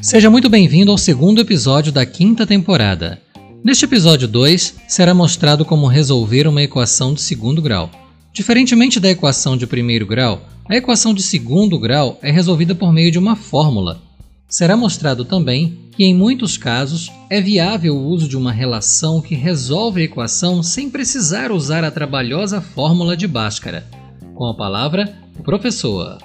Seja muito bem-vindo ao segundo episódio da quinta temporada. Neste episódio 2, será mostrado como resolver uma equação de segundo grau. Diferentemente da equação de primeiro grau, a equação de segundo grau é resolvida por meio de uma fórmula. Será mostrado também que, em muitos casos, é viável o uso de uma relação que resolve a equação sem precisar usar a trabalhosa fórmula de Bhaskara. Com a palavra, o professor.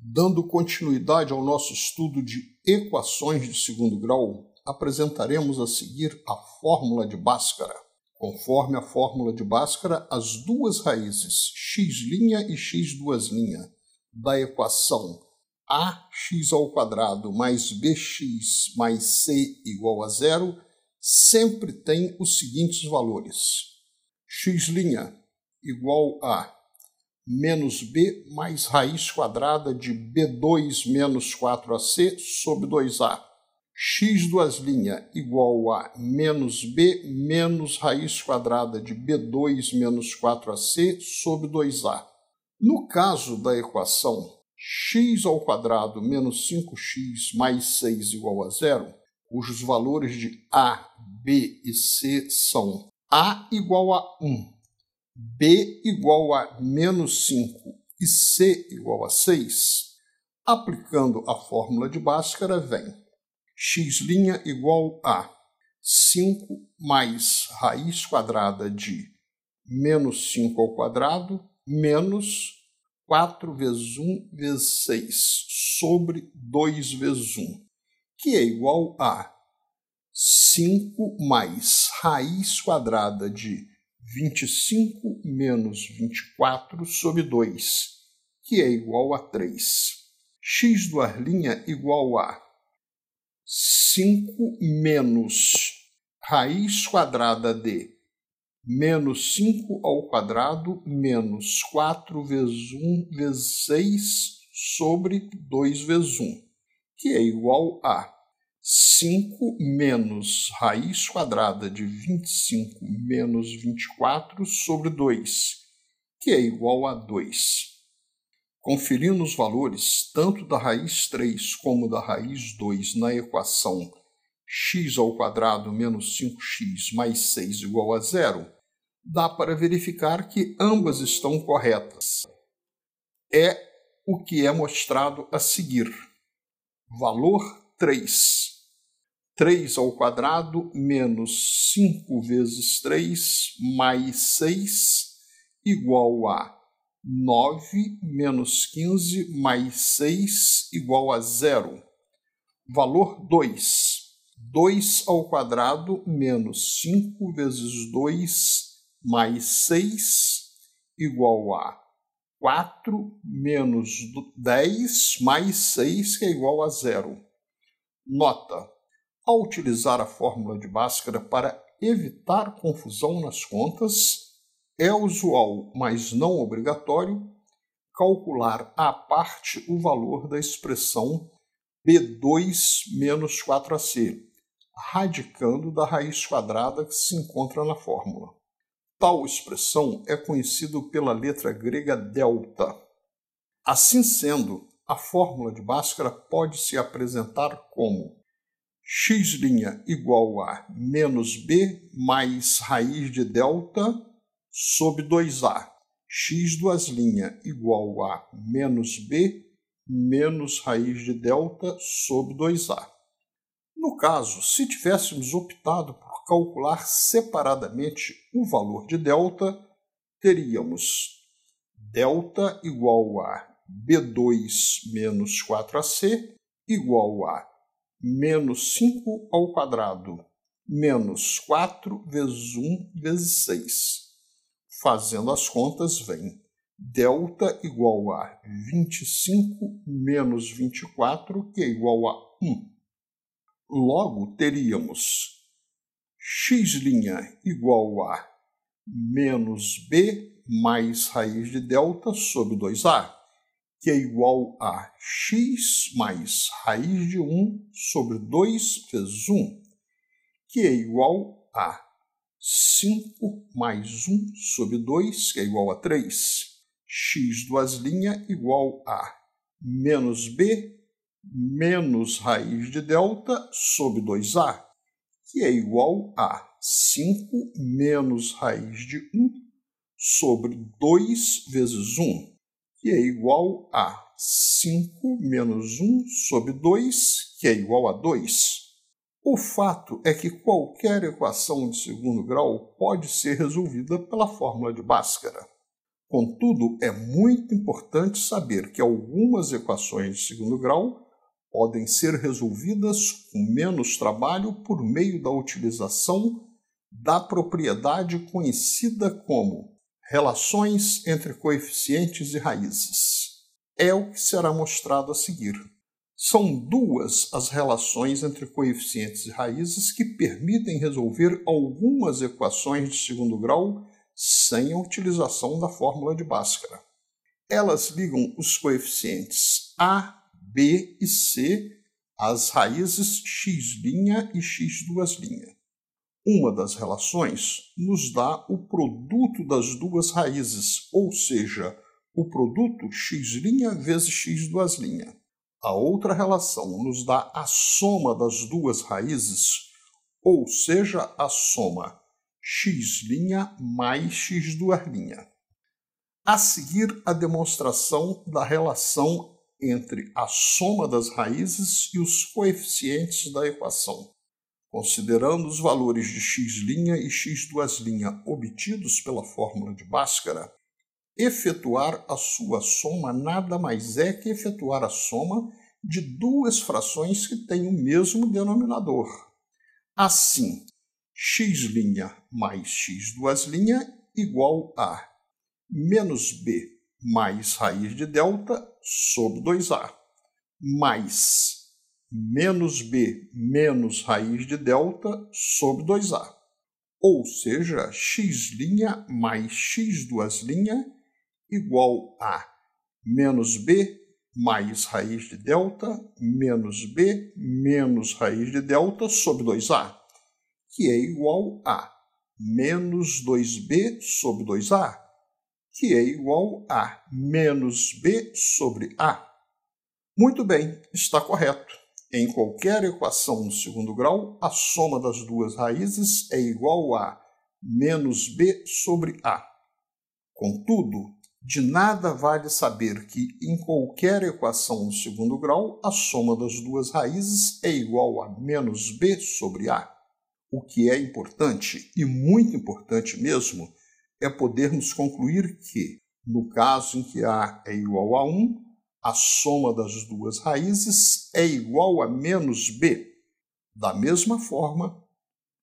Dando continuidade ao nosso estudo de equações de segundo grau, apresentaremos a seguir a fórmula de Bhaskara. Conforme a fórmula de Bhaskara, as duas raízes x' e x² da equação ax² mais bx mais c igual a zero sempre tem os seguintes valores. X' igual a menos b mais raiz quadrada de b2 menos 4ac sobre 2a. x² igual a menos b menos raiz quadrada de b2 menos 4ac sobre 2a. No caso da equação x² menos 5x mais 6 igual a zero, cujos valores de a, b e c são a igual a 1, b igual a menos 5 e c igual a 6, aplicando a fórmula de Bhaskara, vem x' igual a 5 mais raiz quadrada de menos 5 ao quadrado menos 4 vezes 1 vezes 6 sobre 2 vezes 1, que é igual a 5 mais raiz quadrada de 25 menos 24 sobre 2, que é igual a 3. x² igual a 5 menos raiz quadrada de menos 5 ao quadrado menos 4 vezes 1 vezes 6 sobre 2 vezes 1, que é igual a 5 menos raiz quadrada de 25 menos 24 sobre 2, que é igual a 2. Conferindo os valores tanto da raiz 3 como da raiz 2 na equação x² menos 5x mais 6 igual a zero, dá para verificar que ambas estão corretas. É o que é mostrado a seguir. Valor 3. 3² menos 5 vezes 3 mais 6 igual a 9 menos 15 mais 6 igual a zero. Valor 2. 2² menos 5 vezes 2 mais 6 igual a 4 menos 10 mais 6, que é igual a zero. Nota: ao utilizar a fórmula de Bhaskara para evitar confusão nas contas, é usual, mas não obrigatório, calcular à parte o valor da expressão b2 menos 4ac, radicando da raiz quadrada que se encontra na fórmula. Tal expressão é conhecida pela letra grega delta. Assim sendo, a fórmula de Bhaskara pode se apresentar como x' igual a menos b mais raiz de delta sobre 2a. x² igual a menos b menos raiz de delta sobre 2a. No caso, se tivéssemos optado por calcular separadamente o valor de delta, teríamos delta igual a b2 menos 4ac igual a menos 5 ao quadrado menos 4 vezes 1 vezes 6. Fazendo as contas, vem delta igual a 25 menos 24, que é igual a 1. Logo, teríamos x' igual a menos b mais raiz de delta sobre 2a, que é igual a x mais raiz de 1 sobre 2 vezes 1, que é igual a 5 mais 1 sobre 2, que é igual a 3. x² igual a menos b menos raiz de delta sobre 2a, que é igual a 5 menos raiz de 1 sobre 2 vezes 1, que é igual a 5 menos 1 sobre 2, que é igual a 2. O fato é que qualquer equação de segundo grau pode ser resolvida pela fórmula de Bhaskara. Contudo, é muito importante saber que algumas equações de segundo grau podem ser resolvidas com menos trabalho por meio da utilização da propriedade conhecida como relações entre coeficientes e raízes. É o que será mostrado a seguir. São duas as relações entre coeficientes e raízes que permitem resolver algumas equações de segundo grau sem a utilização da fórmula de Bhaskara. Elas ligam os coeficientes a, b e c às raízes x' e x². Uma das relações nos dá o produto das duas raízes, ou seja, o produto x' vezes x². A outra relação nos dá a soma das duas raízes, ou seja, a soma x' mais x². A seguir, a demonstração da relação entre a soma das raízes e os coeficientes da equação. Considerando os valores de x' e x² obtidos pela fórmula de Bhaskara, efetuar a sua soma nada mais é que efetuar a soma de duas frações que têm o mesmo denominador. Assim, x' mais x² igual a menos b mais raiz de delta sobre 2a, mais menos b menos raiz de delta sobre 2a, ou seja, x' mais x² igual a menos b mais raiz de delta menos b menos raiz de delta sobre 2a, que é igual a menos 2b sobre 2a, que é igual a menos b sobre a. Muito bem, está correto. Em qualquer equação de segundo grau, a soma das duas raízes é igual a menos b sobre a. Contudo, de nada vale saber que, em qualquer equação de segundo grau, a soma das duas raízes é igual a menos b sobre a. O que é importante, e muito importante mesmo, é podermos concluir que, no caso em que a é igual a 1, a soma das duas raízes é igual a menos b. Da mesma forma,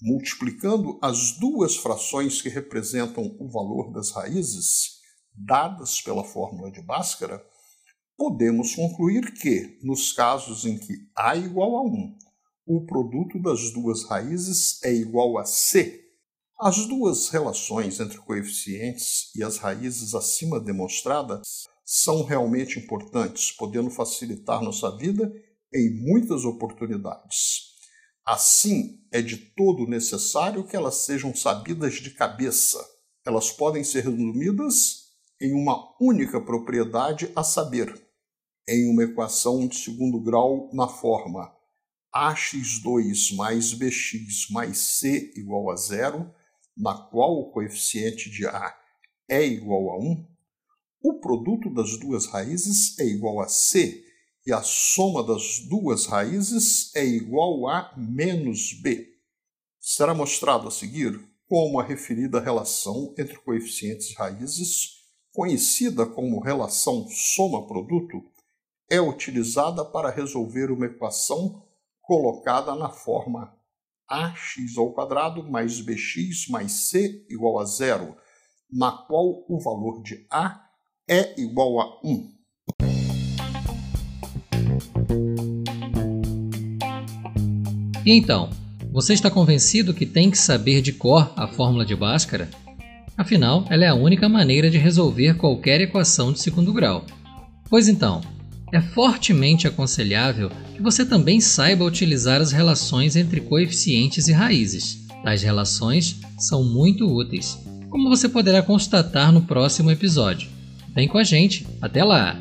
multiplicando as duas frações que representam o valor das raízes, dadas pela fórmula de Bhaskara, podemos concluir que, nos casos em que a é igual a 1, o produto das duas raízes é igual a c. As duas relações entre coeficientes e as raízes acima demonstradas são realmente importantes, podendo facilitar nossa vida em muitas oportunidades. Assim, é de todo necessário que elas sejam sabidas de cabeça. Elas podem ser resumidas em uma única propriedade a saber, em uma equação de segundo grau na forma ax² mais bx mais c igual a 0, na qual o coeficiente de a é igual a 1, o produto das duas raízes é igual a c e a soma das duas raízes é igual a menos b. Será mostrado a seguir como a referida relação entre coeficientes e raízes, conhecida como relação soma-produto, é utilizada para resolver uma equação colocada na forma ax² mais bx mais c igual a 0, na qual o valor de a é igual a 1. E então, você está convencido que tem que saber de cor a fórmula de Bhaskara? Afinal, ela é a única maneira de resolver qualquer equação de segundo grau. Pois então, é fortemente aconselhável que você também saiba utilizar as relações entre coeficientes e raízes. Tais relações são muito úteis, como você poderá constatar no próximo episódio. Vem com a gente. Até lá!